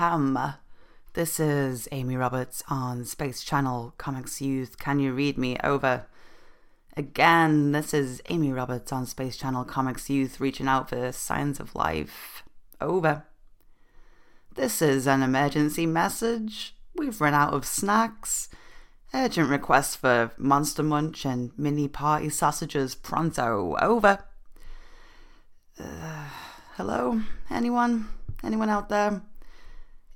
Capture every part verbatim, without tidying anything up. Ham. This is Amy Roberts on Space Channel Comics Youth. Can you read me? Over. Again, this is Amy Roberts on Space Channel Comics Youth, reaching out for signs of life. Over. This is an emergency message. We've run out of snacks. Urgent request for Monster Munch and mini party sausages pronto. Over. Uh, hello? Anyone? Anyone out there?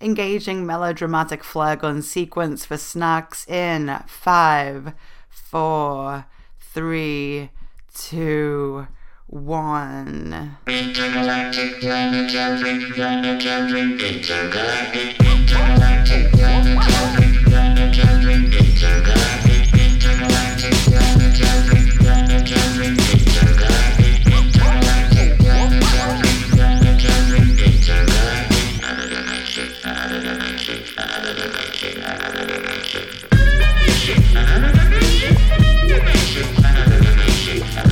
Engaging melodramatic flare gun sequence for snacks in five, four, three, two, one. Intergalactic planet jumping, planet jumping, intergalactic, intergalactic planet jumping, planet jumping, intergalactic, intergalactic planet jumping, planet jumping, intergalactic, intergalactic planet jumping, planet jumping, intergalactic, out of the matrix, out of the matrix, out of the matrix, out of the matrix, out of the matrix, the matrix, out of the matrix, out of the matrix, out of the matrix.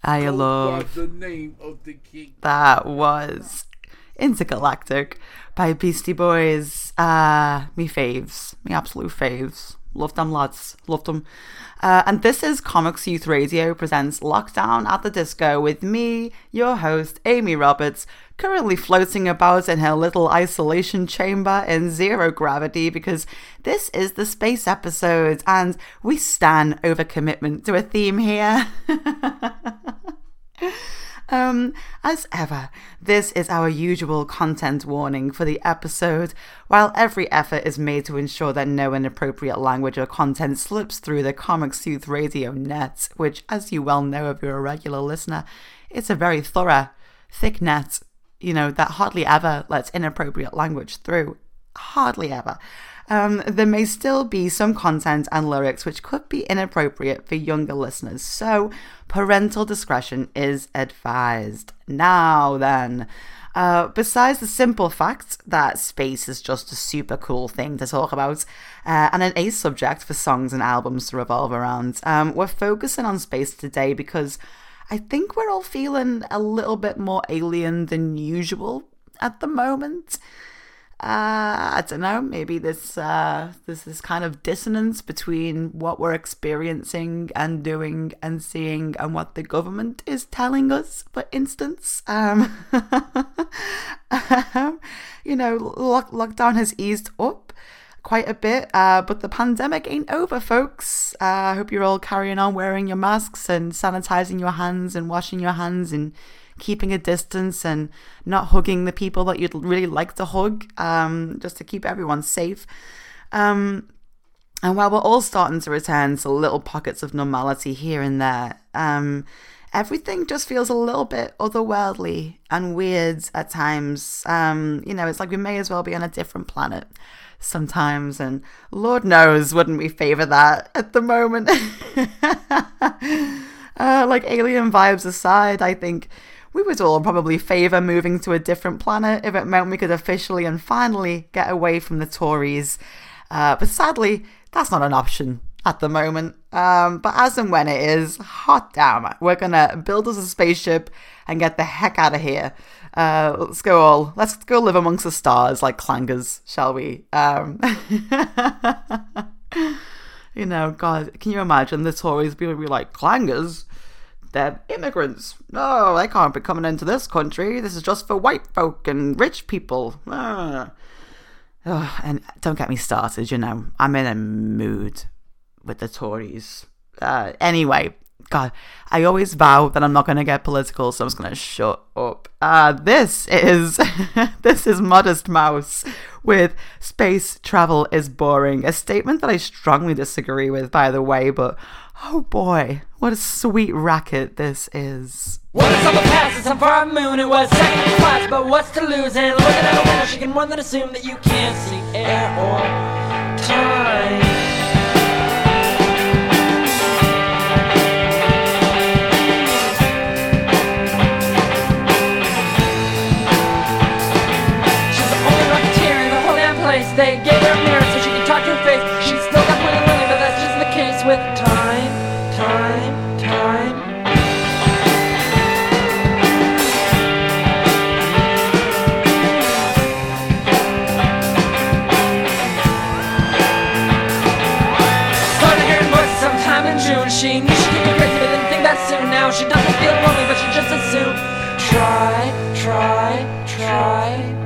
I love the name of the king. That was Intergalactic by Beastie Boys. Uh, me faves. Me absolute faves. Love them lads. Love them. Uh, and this is Comics Youth Radio presents Lockdown at the Disco with me, your host, Amy Roberts, currently floating about in her little isolation chamber in zero gravity because this is the space episode and we stan over commitment to a theme here. Um, as ever, this is our usual content warning for the episode. While every effort is made to ensure that no inappropriate language or content slips through the Comics Youth Radio net, which, as you well know if you're a regular listener, it's a very thorough, thick net you know, that hardly ever lets inappropriate language through. Hardly ever. Um, there may still be some content and lyrics which could be inappropriate for younger listeners, so parental discretion is advised. Now then, uh, besides the simple fact that space is just a super cool thing to talk about uh, and an ace subject for songs and albums to revolve around, um, we're focusing on space today because I think we're all feeling a little bit more alien than usual at the moment. Uh, I don't know, maybe this, uh, there's this kind of dissonance between what we're experiencing and doing and seeing and what the government is telling us, for instance. Um, you know, lock- lockdown has eased up quite a bit, uh, but the pandemic ain't over, folks. I uh, hope you're all carrying on wearing your masks and sanitizing your hands and washing your hands and keeping a distance and not hugging the people that you'd really like to hug, um, just to keep everyone safe. Um, and while we're all starting to return to little pockets of normality here and there, um, everything just feels a little bit otherworldly and weird at times. Um, you know, it's like we may as well be on a different planet sometimes, and Lord knows, wouldn't we favor that at the moment? uh, like alien vibes aside, I think we would all probably favour moving to a different planet if it meant we could officially and finally get away from the Tories. Uh, but sadly, that's not an option at the moment. Um, but as and when it is, hot damn, we're going to build us a spaceship and get the heck out of here. Uh, let's go all, let's go live amongst the stars like clangers, shall we? Um, you know, God, can you imagine the Tories being like, clangers? They're immigrants. No, they can't be coming into this country. This is just for white folk and rich people. Ah. Oh, and don't get me started, you know. I'm in a mood with the Tories. Uh, anyway, God, I always vow that I'm not going to get political, so I'm just going to shut up. Uh, this is this is Modest Mouse with Space Travel is Boring, a statement that I strongly disagree with, by the way, but oh boy, what a sweet racket this is. Once on the past, it's on far moon, it was second class, but what's to lose? And looking out a window, she can one that assume that you can't see air or time. She's the only rocketeer in the whole damn place. They gave her a mirror so she can talk to her face. She's still got plenty of money, but that's just the case with time. Time, time. Started hearing voices sometime in June. She knew she could be crazy, but didn't think that soon. Now she doesn't feel lonely, but she just assumed. Try, try, try.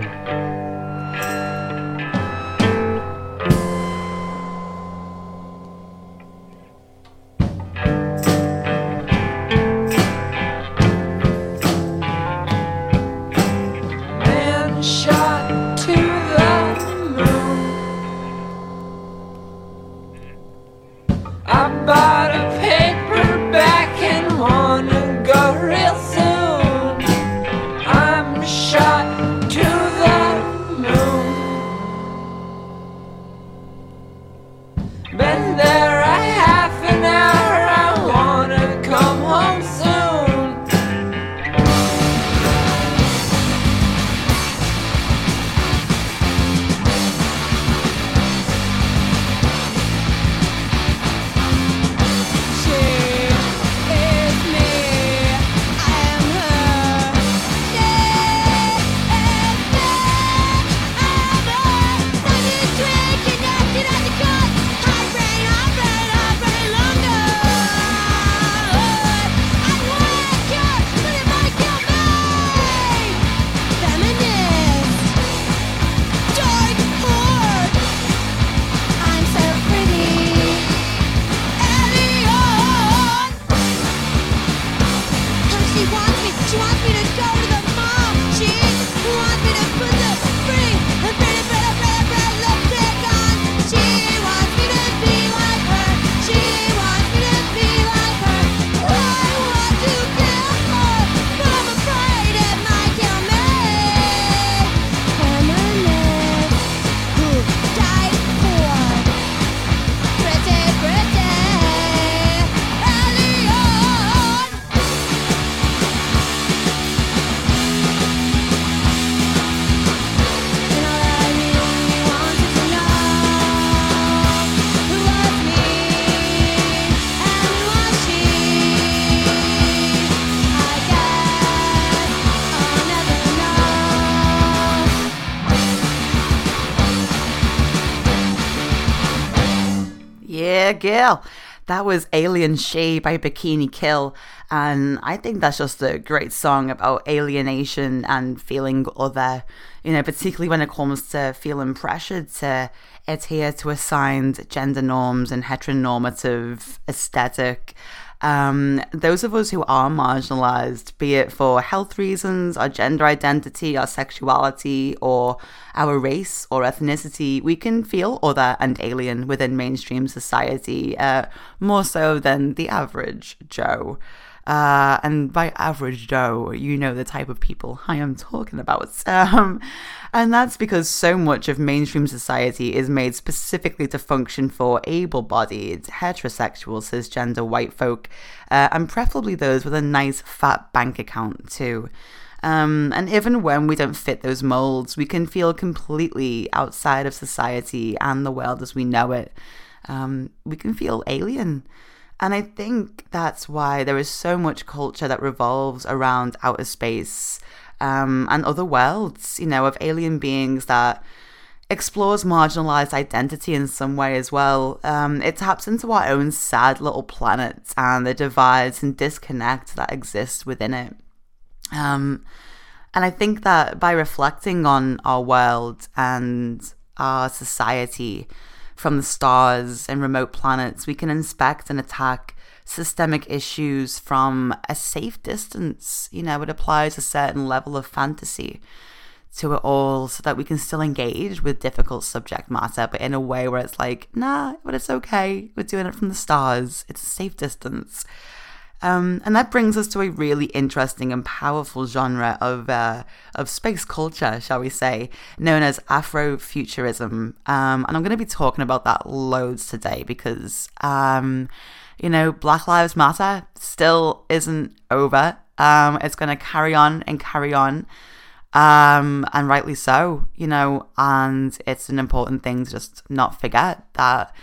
a girl. That was Alien She by Bikini Kill, and I think that's just a great song about alienation and feeling other, you know, particularly when it comes to feeling pressured to adhere to assigned gender norms and heteronormative aesthetic. Um, those of us who are marginalised, be it for health reasons, our gender identity, our sexuality, or our race or ethnicity, we can feel other and alien within mainstream society, uh, more so than the average Joe. Uh, and by average Joe, you know the type of people I am talking about. Um, and that's because so much of mainstream society is made specifically to function for able-bodied, heterosexual, cisgender white folk, uh, and preferably those with a nice fat bank account too. Um, and even when we don't fit those molds, we can feel completely outside of society and the world as we know it. Um, we can feel alien. And I think that's why there is so much culture that revolves around outer space um, and other worlds, you know, of alien beings that explores marginalized identity in some way as well. Um, it taps into our own sad little planet and the divides and disconnect that exists within it. Um, and I think that by reflecting on our world and our society, from the stars and remote planets, we can inspect and attack systemic issues from a safe distance. You know, it applies a certain level of fantasy to it all so that we can still engage with difficult subject matter, but in a way where it's like, nah, but it's okay. We're doing it from the stars. It's a safe distance. Um, and that brings us to a really interesting and powerful genre of uh, of space culture, shall we say, known as Afrofuturism. Um, and I'm going to be talking about that loads today because, um, you know, Black Lives Matter still isn't over. Um, it's going to carry on and carry on, um, and rightly so, you know, and it's an important thing to just not forget that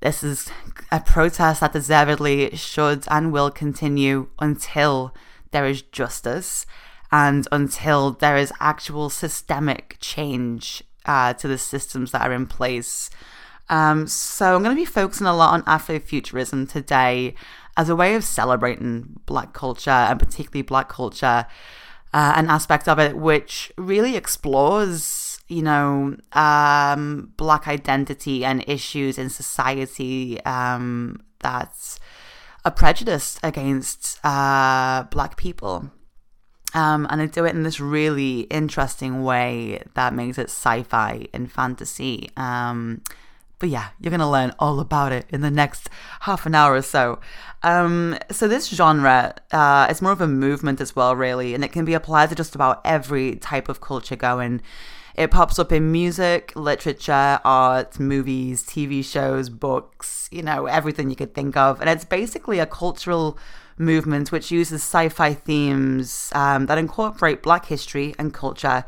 this is a protest that deservedly should and will continue until there is justice and until there is actual systemic change uh, to the systems that are in place. Um, so I'm going to be focusing a lot on Afrofuturism today as a way of celebrating Black culture, and particularly Black culture, uh, an aspect of it which really explores you know, um, Black identity and issues in society um, that are prejudiced against uh, Black people. Um, and they do it in this really interesting way that makes it sci-fi and fantasy. Um, but yeah, you're going to learn all about it in the next half an hour or so. Um, so this genre, uh, it's more of a movement as well, really, and it can be applied to just about every type of culture going. It pops up in music, literature, art, movies, T V shows, books, you know, everything you could think of. And it's basically a cultural movement which uses sci-fi themes um, that incorporate Black history and culture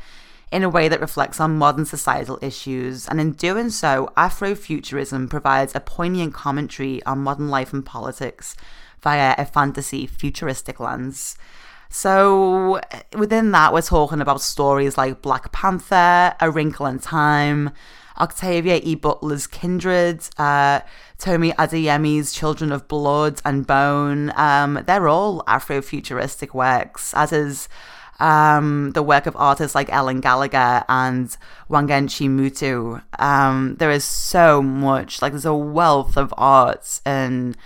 in a way that reflects on modern societal issues. And in doing so, Afrofuturism provides a poignant commentary on modern life and politics via a fantasy futuristic lens. So within that, we're talking about stories like Black Panther, A Wrinkle in Time, Octavia E Butler's Kindred, uh, Tomi Adeyemi's Children of Blood and Bone. Um, they're all Afrofuturistic works, as is um, the work of artists like Ellen Gallagher and Wangenchi Mutu. Um, there is so much, like there's a wealth of arts and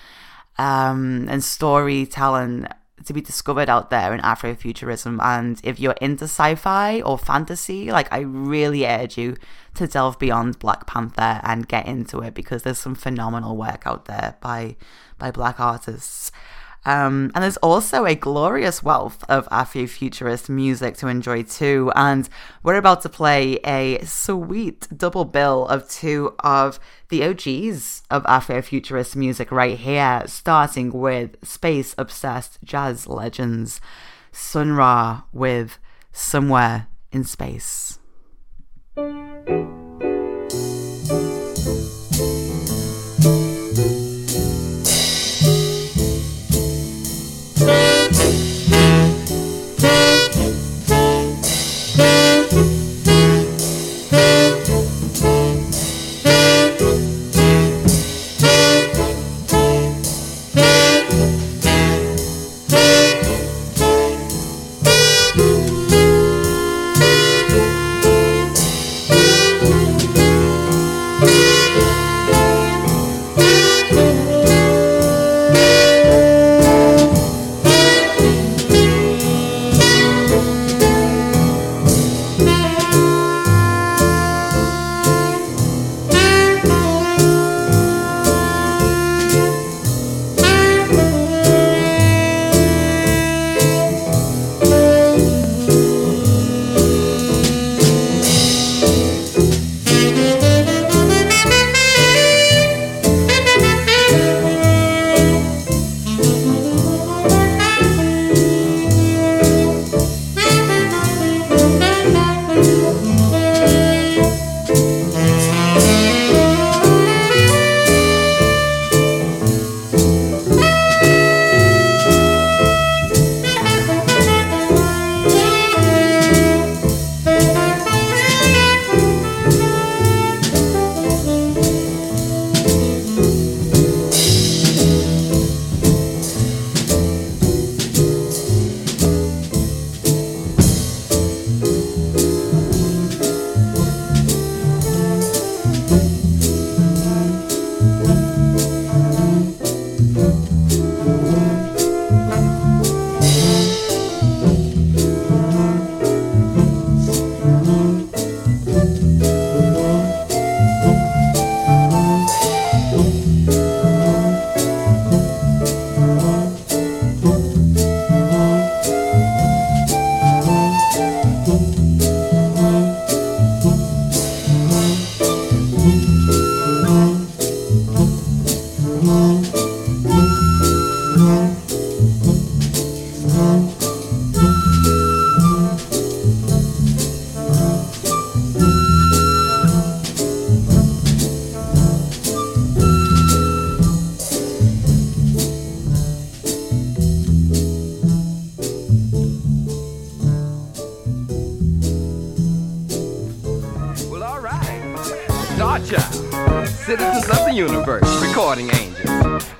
um, and storytelling to be discovered out there in Afrofuturism, and if you're into sci-fi or fantasy, like I really urge you to delve beyond Black Panther and get into it, because there's some phenomenal work out there by by Black artists. Um, and there's also a glorious wealth of Afrofuturist music to enjoy too, and we're about to play a sweet double bill of two of the O Gs of Afrofuturist music right here, starting with space-obsessed jazz legends Sun Ra with Somewhere in Space. Thank you.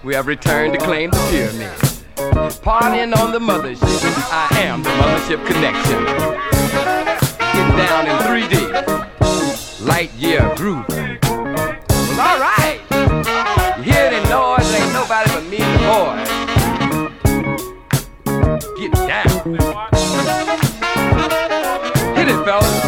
We have returned to claim the pyramid. Partying on the mothership. I am the Mothership Connection. Get down in three D. Light year groove. Well, all right. You hear the noise? Ain't nobody but me and the boys. Get down. Hit it, fellas.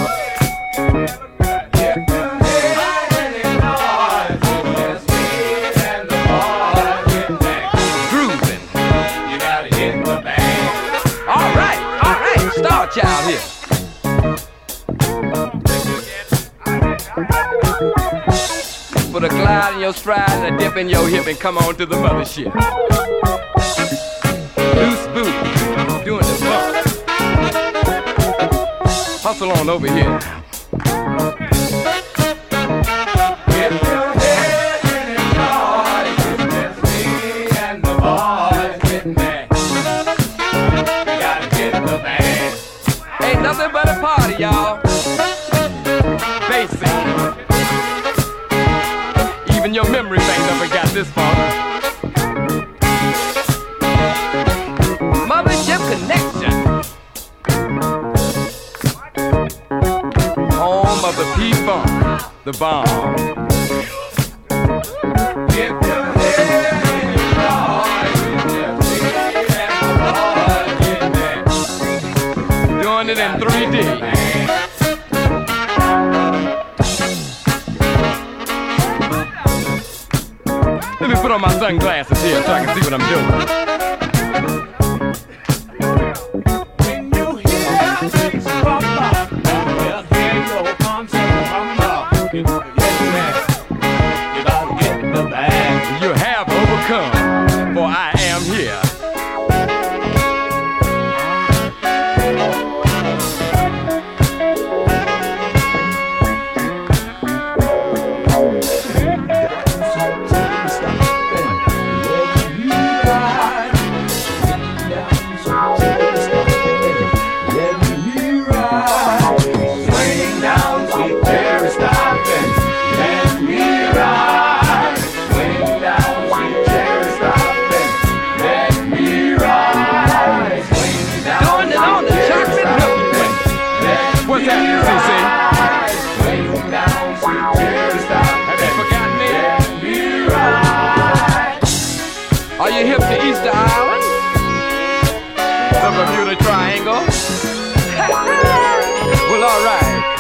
Out here. Put a glide in your stride and a dip in your hip and come on to the mothership. Loose boot, doing the bump. Hustle on over here. Y'all, basic. Even your memory bank never got this far. Mothership Connection, home of the P-Funk, the bomb. On my sunglasses here so I can see what I'm doing. When you hear things from up, well, hear your arms from up. You gotta get the bag. You have overcome, for I am here.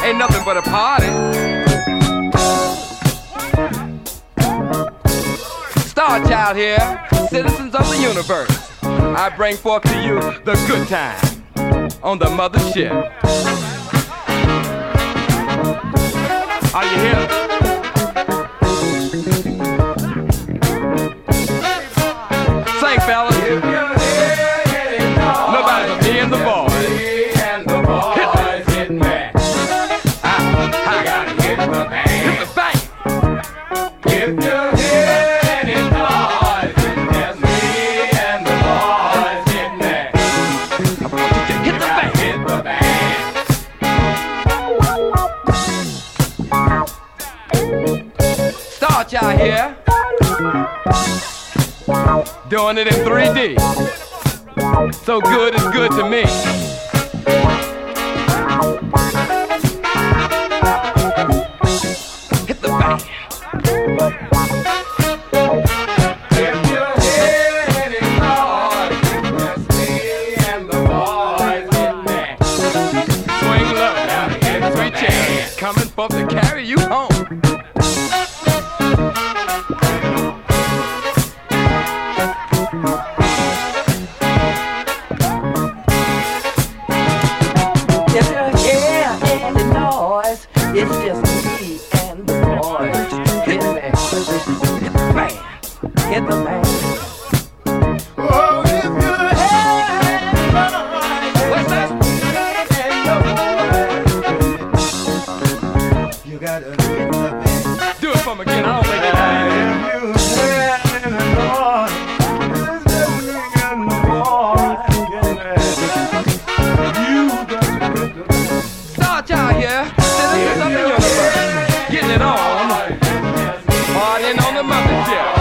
Ain't nothing but a party. Star Child here, citizens of the universe. I bring forth to you the good time on the mothership. Are you here? Sing, fellas. Nobody but me and the boys. Y'all here doing it in three D. So good is good to me. Hit the back. Swing low now, and three chains coming for to carry you home. Hit the man. Oh, if you had Start out here, citizens of the universe, getting it on, partying on the mothership.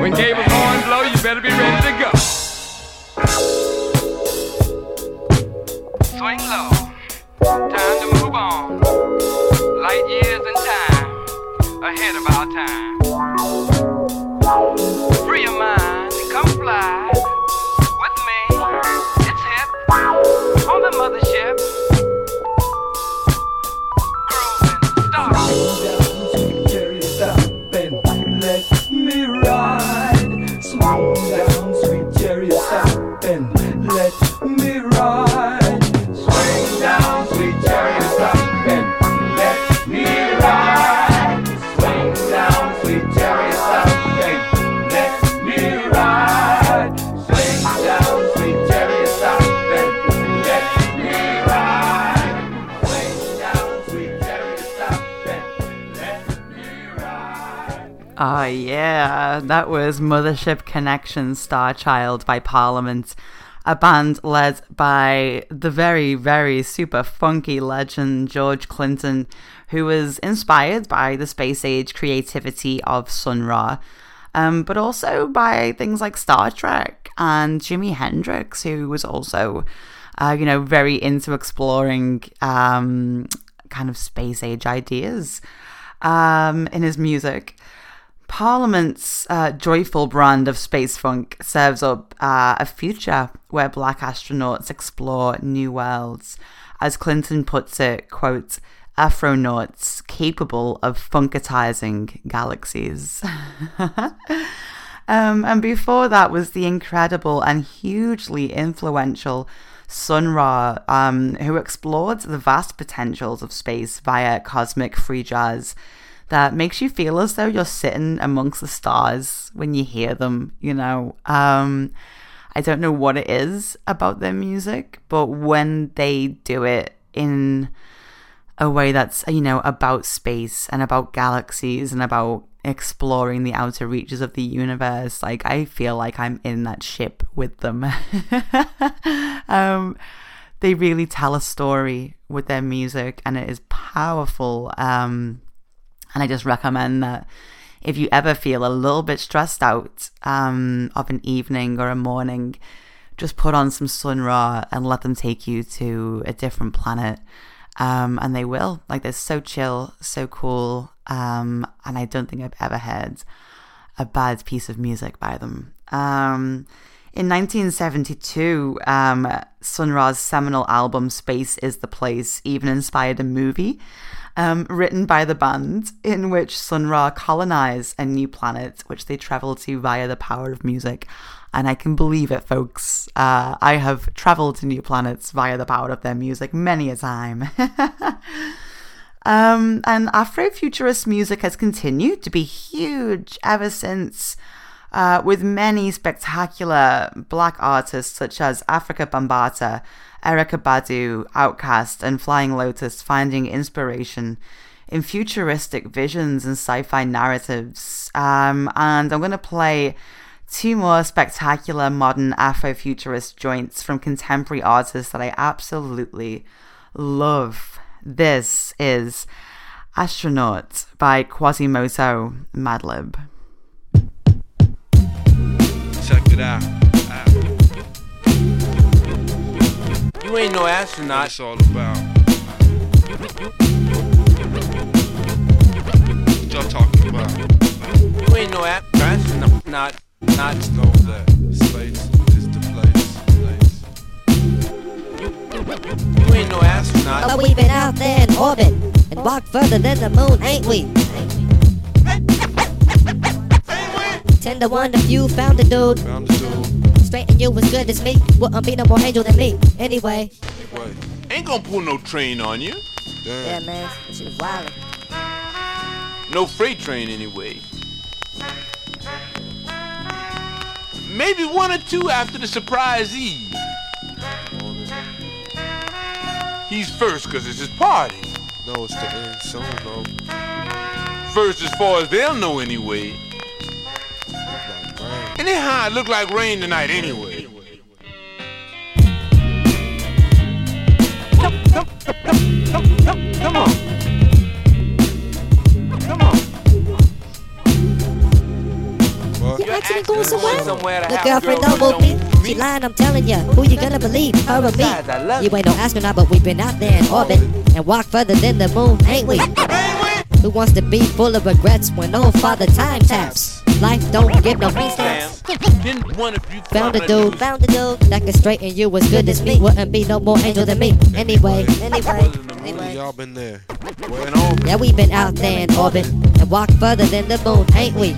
When Gabe of Horn blow, you better be ready to go. Swing low, time to move on. Light years in time, ahead of our time. Free your mind and come fly. On the mothership, grooving, start. Swing down, carry it up, and let me ride. Swing down, sweet chariot, stop and let me ride. Swing down, sweet chariot, stop and let me ride. Swing down, sweet chariot, stop and let me ride. Swing down, sweet chariot, stop and Oh yeah, that was Mothership Connection, Star Child by Parliament, a band led by the very, very super funky legend George Clinton, who was inspired by the space age creativity of Sun Ra, um, but also by things like Star Trek and Jimi Hendrix, who was also, uh, you know, very into exploring um, kind of space age ideas um, in his music. Parliament's uh, joyful brand of space funk serves up uh, a future where black astronauts explore new worlds. As Clinton puts it, quote, Afronauts capable of funkatizing galaxies. um, and before that was the incredible and hugely influential Sun Ra, um, who explored the vast potentials of space via cosmic free jazz that makes you feel as though you're sitting amongst the stars when you hear them, you know. Um, I don't know what it is about their music, but when they do it in a way that's, you know, about space and about galaxies and about exploring the outer reaches of the universe, like, I feel like I'm in that ship with them. um, they really tell a story with their music, and it is powerful. Um... And I just recommend that if you ever feel a little bit stressed out um, of an evening or a morning, just put on some Sun Ra and let them take you to a different planet. Um, and they will. Like, they're so chill, so cool. Um, and I don't think I've ever heard a bad piece of music by them. Um, in nineteen seventy-two, um, Sun Ra's seminal album Space Is The Place even inspired a movie um, written by the band, in which Sun Ra colonized a new planet, which they traveled to via the power of music. And I can believe it, folks. Uh, I have traveled to new planets via the power of their music many a time. um, and Afrofuturist music has continued to be huge ever since, Uh, with many spectacular black artists such as Afrika Bambaataa, Erykah Badu, Outkast, and Flying Lotus finding inspiration in futuristic visions and sci-fi narratives. Um, and I'm going to play two more spectacular modern Afrofuturist joints from contemporary artists that I absolutely love. This is Astronaut by Quasimodo Madlib. Check it out. out. You ain't no astronaut. It's all about. What y'all talking about? You ain't no a- astronaut. Not, not know that space is the place. place. You ain't no astronaut. Oh, we've been out there in orbit and walked further than the moon, ain't we? Ten to one, the few found a dude. Found the dude. Straight and you as good as me. Wouldn't be no more angel than me. Anyway. Anyway. Ain't gonna pull no train on you. Damn. Yeah, man. She was wildin'. No freight train anyway. Maybe one or two after the surprise Eve. He's first cause it's his party. No, it's the end zone, though. First as far as they'll know anyway. Anyhow, it looked like rain tonight anyway. Come, come, come, come, come, come on. You're goes away. The girl from the moon, she lying, I'm telling you. Who you gonna believe, her or me? You ain't no astronaut, but we've been out there in orbit and walked further than the moon, ain't we? Who wants to be full of regrets when old father time taps? Life don't give no reasons. Found a dude, found a dude that can straighten you as good as me. Wouldn't be no more angel than me. Anyway, anyway, anyway. Y'all been there. Yeah, we've been out there in orbit and walked further than the moon, ain't we?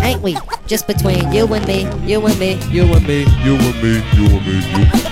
Ain't we? Just between you and me, you and me, you and me, you and me, you and me, you.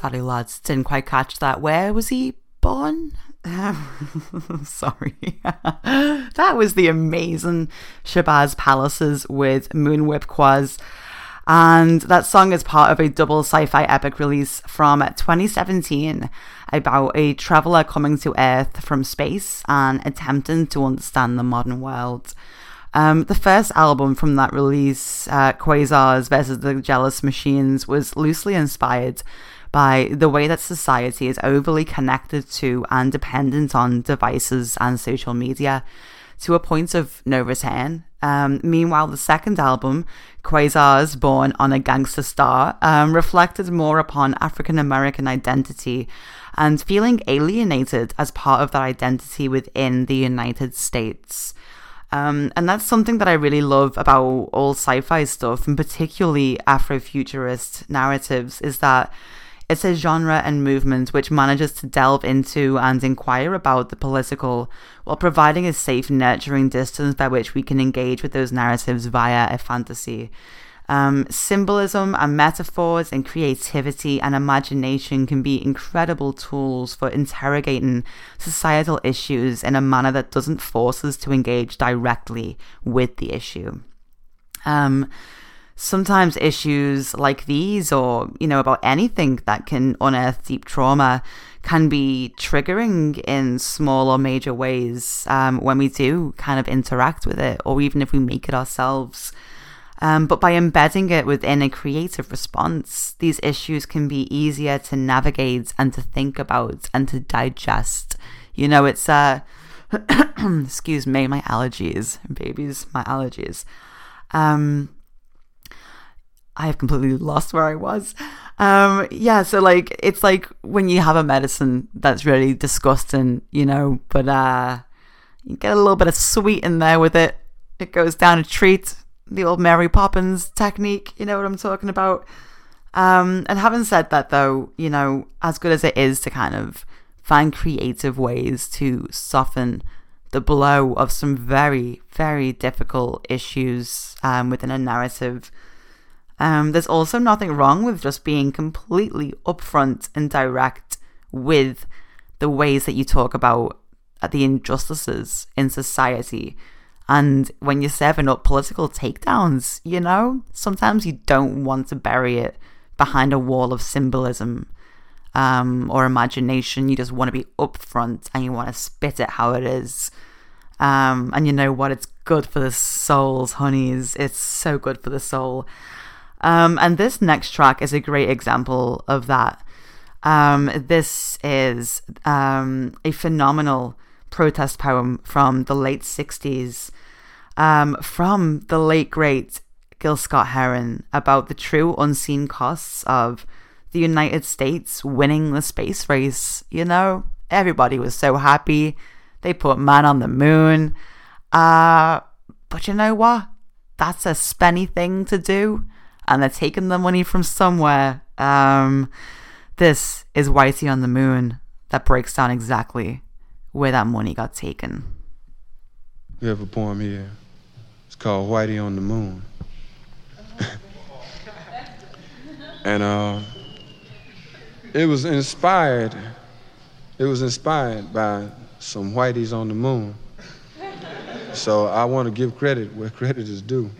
Sorry, lads, didn't quite catch that. Where was he born? Sorry. That was the amazing Shabazz Palaces with Moonwhip Quaz. And that song is part of a double sci-fi epic release from twenty seventeen about a traveller coming to Earth from space and attempting to understand the modern world. Um, the first album from that release, uh, Quasars versus the Jealous Machines, was loosely inspired by the way that society is overly connected to and dependent on devices and social media to a point of no return. Um, meanwhile, the second album, Quasars Born on a Gangsta Star, um, reflected more upon African-American identity and feeling alienated as part of that identity within the United States. Um, and that's something that I really love about all sci-fi stuff, and particularly Afrofuturist narratives, is that it's a genre and movement which manages to delve into and inquire about the political while providing a safe, nurturing distance by which we can engage with those narratives via a fantasy. Um, symbolism and metaphors and creativity and imagination can be incredible tools for interrogating societal issues in a manner that doesn't force us to engage directly with the issue. Um... Sometimes issues like these, or, you know, about anything that can unearth deep trauma, can be triggering in small or major ways um, when we do kind of interact with it, or even if we make it ourselves. Um, but by embedding it within a creative response, these issues can be easier to navigate and to think about and to digest. You know, it's, uh, excuse me, my allergies, babies, my allergies. Um... I have completely lost where I was. Um, yeah, so like, it's like when you have a medicine that's really disgusting, you know, but uh, you get a little bit of sweet in there with it. It goes down a treat, the old Mary Poppins technique, you know what I'm talking about. Um, and having said that though, you know, as good as it is to kind of find creative ways to soften the blow of some very, very difficult issues um, within a narrative, Um, there's also nothing wrong with just being completely upfront and direct with the ways that you talk about the injustices in society. And when you're serving up political takedowns, you know, sometimes you don't want to bury it behind a wall of symbolism um, or imagination. You just want to be upfront and you want to spit it how it is. Um, and you know what? It's good for the souls, honeys. It's so good for the soul. Um, and this next track is a great example of that. Um, this is um, a phenomenal protest poem from the late sixties, um, from the late great Gil Scott-Heron, about the true unseen costs of the United States winning the space race. You know, everybody was so happy. They put man on the moon. Uh, but you know what? That's a spenny thing to do. And they're taking the money from somewhere. Um, this is Whitey on the Moon that breaks down exactly where that money got taken. We have a poem here. It's called Whitey on the Moon. and uh, it was inspired. It was inspired by some whiteys on the moon. So I want to give credit where credit is due.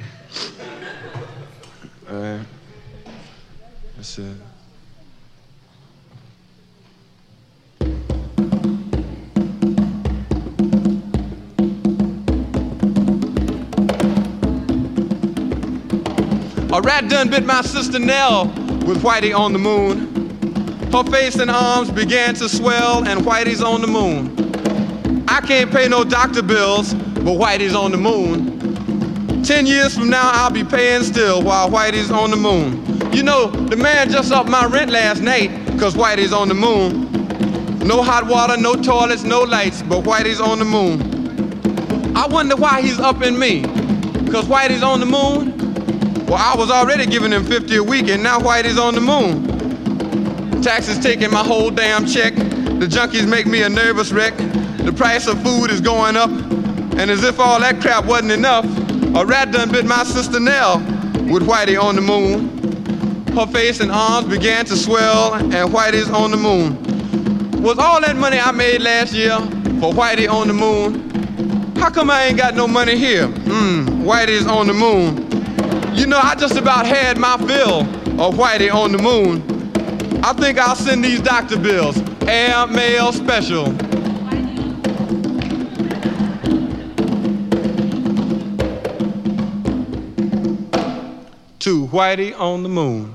All right. That's it. A rat done bit my sister Nell with Whitey on the moon. Her face and arms began to swell, and Whitey's on the moon. I can't pay no doctor bills, but Whitey's on the moon. Ten years from now, I'll be paying still while Whitey's on the moon. You know, the man just upped my rent last night, cause Whitey's on the moon. No hot water, no toilets, no lights, but Whitey's on the moon. I wonder why he's upping me, cause Whitey's on the moon. Well, I was already giving him fifty a week, and now Whitey's on the moon. Taxes taking my whole damn check. The junkies make me a nervous wreck. The price of food is going up, and as if all that crap wasn't enough, a rat done bit my sister Nell with Whitey on the moon. Her face and arms began to swell, and Whitey's on the moon. Was all that money I made last year for Whitey on the moon? How come I ain't got no money here? Mmm, Whitey's on the moon. You know, I just about had my fill of Whitey on the moon. I think I'll send these doctor bills. Air, mail, special. To Whitey on the moon.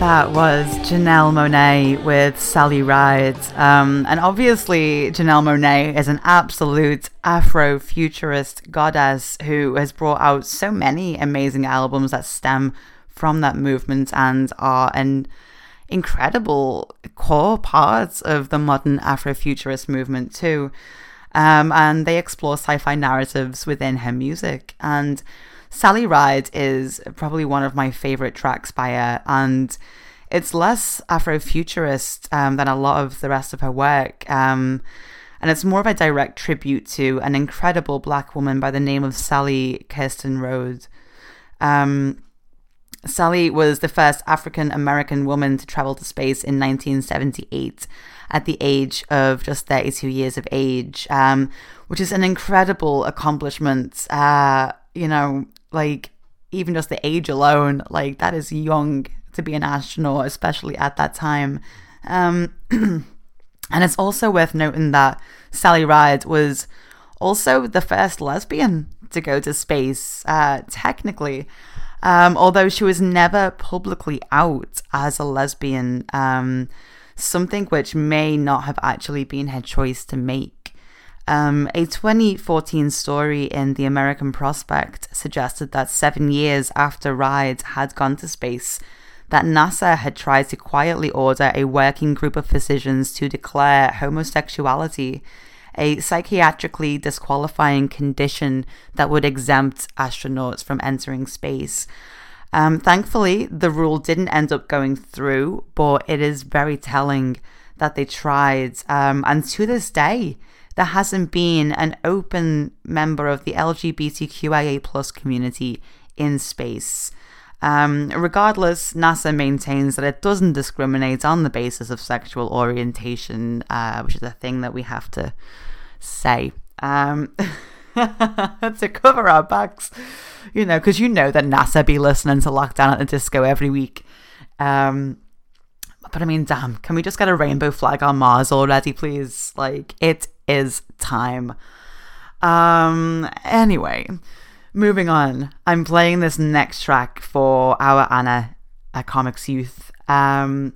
That was Janelle Monáe with Sally Ride. Um, and obviously, Janelle Monáe is an absolute Afrofuturist goddess who has brought out so many amazing albums that stem from that movement and are an incredible core parts of the modern Afrofuturist movement too. Um, and they explore sci-fi narratives within her music. And Sally Ride is probably one of my favorite tracks by her, and it's less Afrofuturist um, than a lot of the rest of her work. Um, and it's more of a direct tribute to an incredible black woman by the name of Sally Kirsten Rhodes. Um, Sally was the first African-American woman to travel to space in nineteen seventy-eight at the age of just thirty-two years of age, um, which is an incredible accomplishment. Uh, you know, like, even just the age alone, like, that is young to be an astronaut, especially at that time. Um, and it's also worth noting that Sally Ride was also the first lesbian to go to space, uh, technically, um, although she was never publicly out as a lesbian, um, something which may not have actually been her choice to make. Um, a twenty fourteen story in The American Prospect suggested that seven years after Ride had gone to space, that NASA had tried to quietly order a working group of physicians to declare homosexuality a psychiatrically disqualifying condition that would exempt astronauts from entering space. Um, thankfully, the rule didn't end up going through, but it is very telling that they tried. Um, and to this day, there hasn't been an open member of the L G B T Q I A plus community in space. Um, regardless, NASA maintains that it doesn't discriminate on the basis of sexual orientation, uh, which is a thing that we have to say um, to cover our backs, you know, because you know that NASA be listening to Lockdown at the Disco every week. Um, but I mean, damn, can we just get a rainbow flag on Mars already, please? Like, it is time. Um, anyway... Moving on, I'm playing this next track for our Anna, a Comics Youth, um,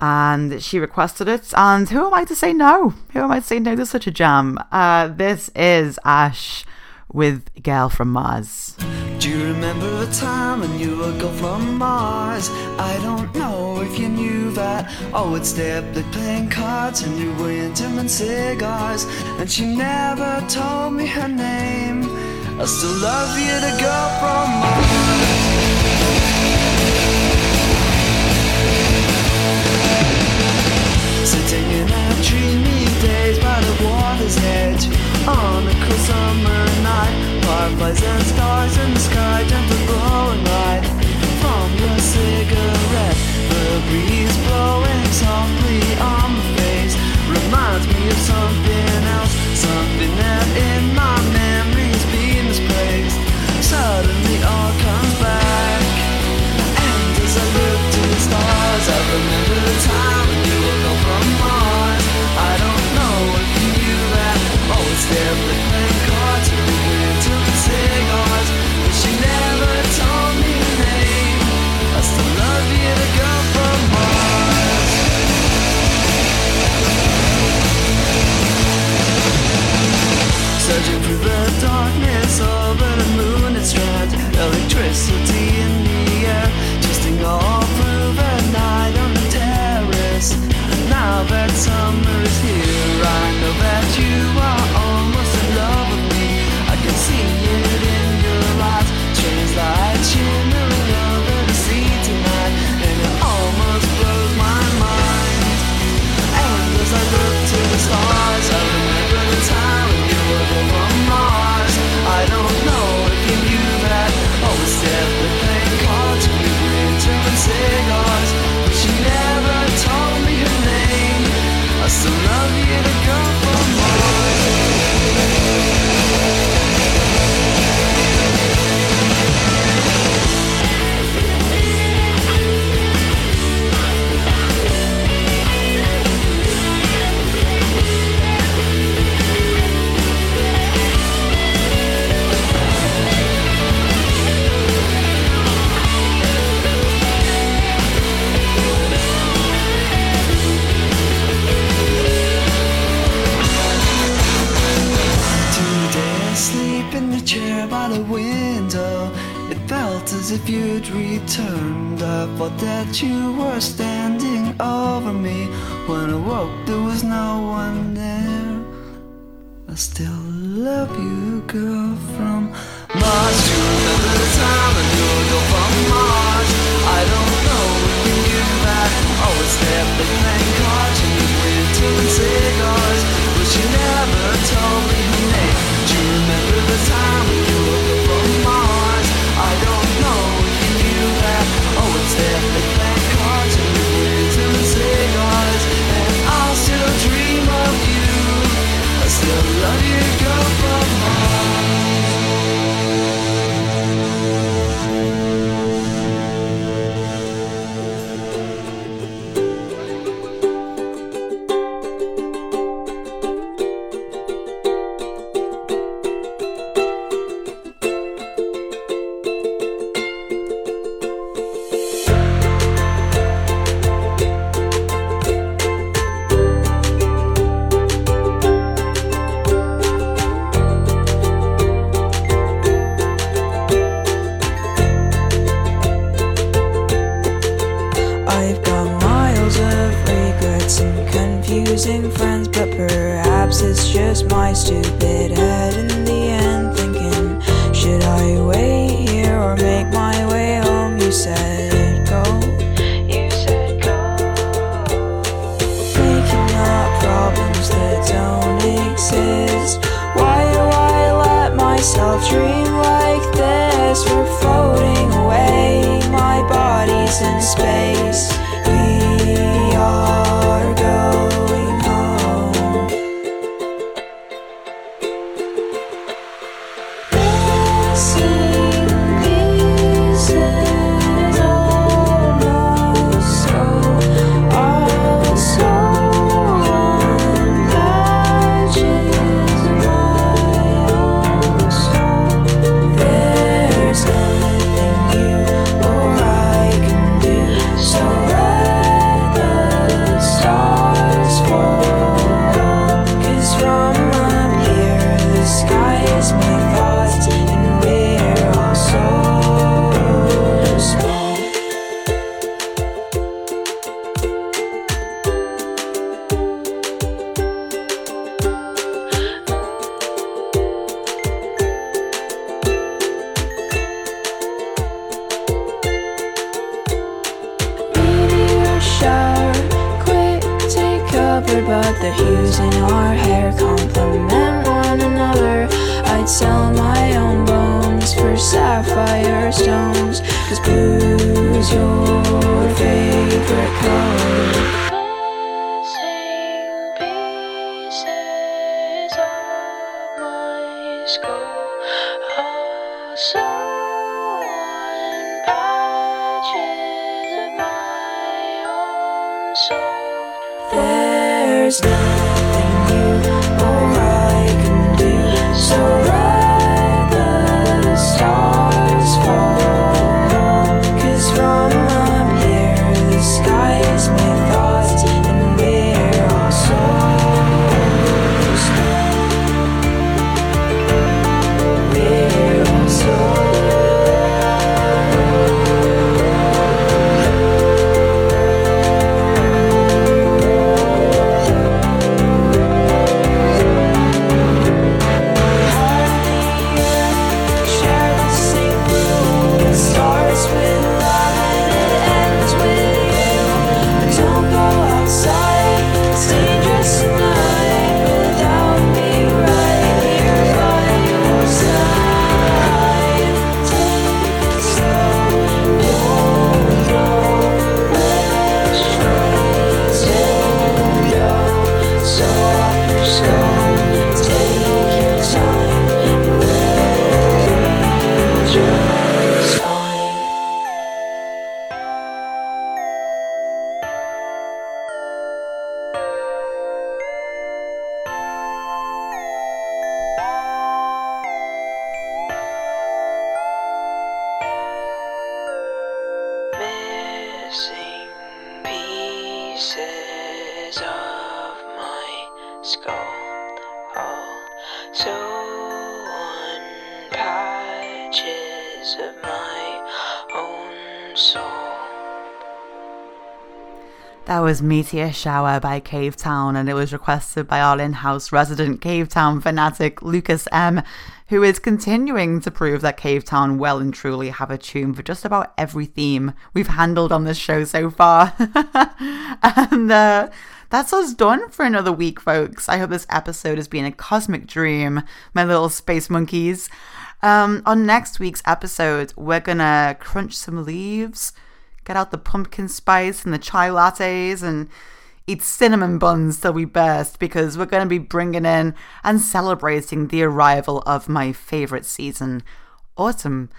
and she requested it, and who am I to say no? Who am I to say no to such a jam? Uh, this is Ash with Girl from Mars. Do you remember a time when you were a girl from Mars? I don't know if you knew that I would stay up late playing cards and you were into my cigars, and she never told me her name. I still love you, the girl from Mars. Sitting in our dreamy days by the water's edge, on a cool summer night, fireflies and stars in the sky, gentle glowing light from your cigarette. The breeze blowing softly on my face reminds me of something else, something that in my memories being misplaced. Suddenly all comes back, and as I look to the stars, I remember the time when you were gone from Mars. I don't know if you knew that I was there playing cards and we went to the cigars, but she never told me her name. I still love you, the girl from Mars. Searching through the darkness over the moon, it's red, electricity in the air, twisting all through the night on the terrace. And now that summer is here, I know that you are almost in love with me. I can see it in your eyes, strange light shimmering over the sea tonight, and it almost blows my mind. And as I look to the stars, I remember the time when you were from Mars. I don't know if you knew that I was there playing cards, we were into cigars, but she never told me her name. I still love you, the girl from Mars. As if you'd returned, I thought that you were standing over me. When I woke, there was no one there. I still love you, girl from Mars to another time and you'll go from Mars. I don't know if you knew that. Oh, it's there playing cards and you went to cigars, but you never told me her name. Do you remember the time when you'll go from Mars? I don't know if you knew that. Oh, it's there playing cards and you went to cigars, and I'll still dream of you. I still love you, girl from Mars. That was Meteor Shower by Cave Town, and it was requested by our in-house resident Cave Town fanatic Lucas M, who is continuing to prove that Cave Town well and truly have a tune for just about every theme we've handled on this show so far. and uh, that's us done for another week, folks. I hope this episode has been a cosmic dream, my little space monkeys. Um, on next week's episode, we're gonna crunch some leaves, get out the pumpkin spice and the chai lattes and eat cinnamon buns till we burst, because we're going to be bringing in and celebrating the arrival of my favourite season, autumn.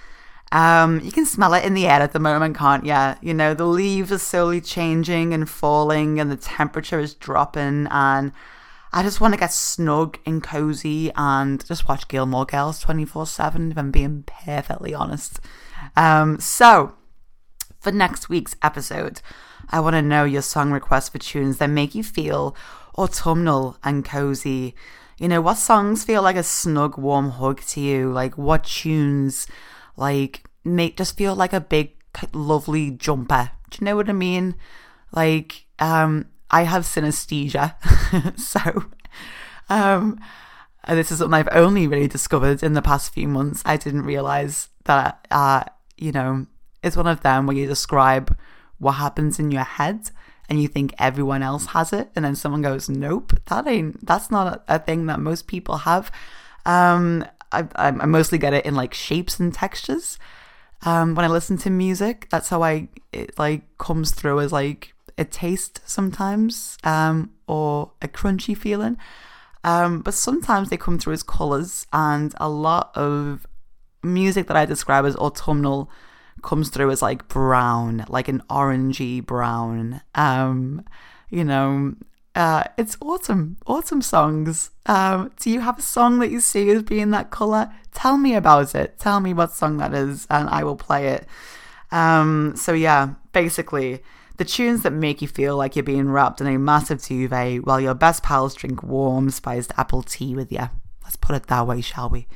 Um, you can smell it in the air at the moment, can't you? You know, the leaves are slowly changing and falling and the temperature is dropping, and I just want to get snug and cozy and just watch Gilmore Girls twenty-four seven, if I'm being perfectly honest. Um, so... For next week's episode, I want to know your song requests for tunes that make you feel autumnal and cozy. You know, what songs feel like a snug, warm hug to you? Like, what tunes, like, make just feel like a big, lovely jumper? Do you know what I mean? Like, um, I have synesthesia, so um, this is something I've only really discovered in the past few months. I didn't realize that, uh, you know. It's one of them where you describe what happens in your head and you think everyone else has it, and then someone goes, nope, that ain't, that's not a thing that most people have. Um, I, I mostly get it in like shapes and textures. Um, when I listen to music, that's how I, it like comes through as like a taste sometimes, um, or a crunchy feeling. Um, but sometimes they come through as colors, and a lot of music that I describe as autumnal comes through as like brown, like an orangey brown. Um, you know, uh, it's autumn, autumn songs. Um, do you have a song that you see as being that colour? Tell me about it. Tell me what song that is and I will play it. Um, so yeah, basically the tunes that make you feel like you're being wrapped in a massive duvet while your best pals drink warm spiced apple tea with you. Let's put it that way, shall we?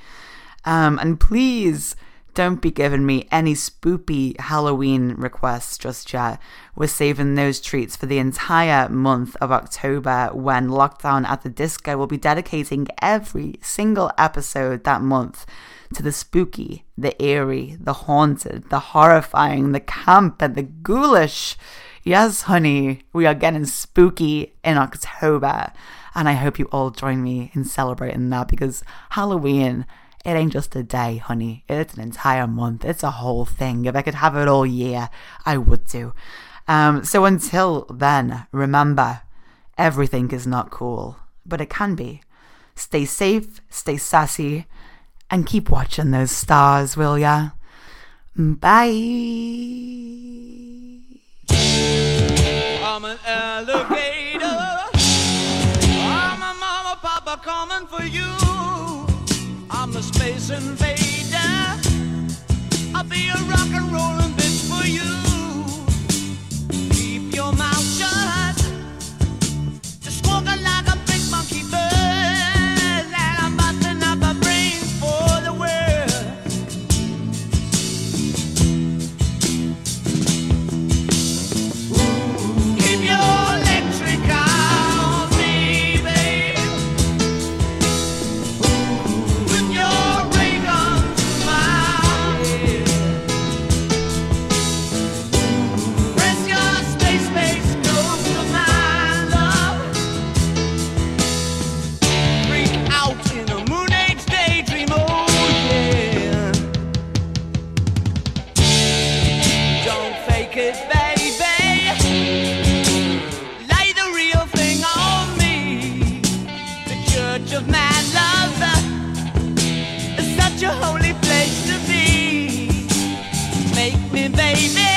Um, and please, don't be giving me any spoopy Halloween requests just yet. We're saving those treats for the entire month of October, when Lockdown at the Disco will be dedicating every single episode that month to the spooky, the eerie, the haunted, the horrifying, the camp, and the ghoulish. Yes, honey, we are getting spooky in October. And I hope you all join me in celebrating that, because Halloween, it ain't just a day, honey. It's an entire month. It's a whole thing. If I could have it all year, I would do. Um, so until then, remember, everything is not cool, but it can be. Stay safe, stay sassy, and keep watching those stars, will ya? Bye. I'm an elevator. I'm a mama, papa coming for you. I'm the space invader. I'll be a rock and rollin' bitch for you. Keep your mouth shut. Just walkin' like a big monkey bird, and I'm bustin' up a brain for the world. Ooh. Keep your holy place to be. Make me, baby.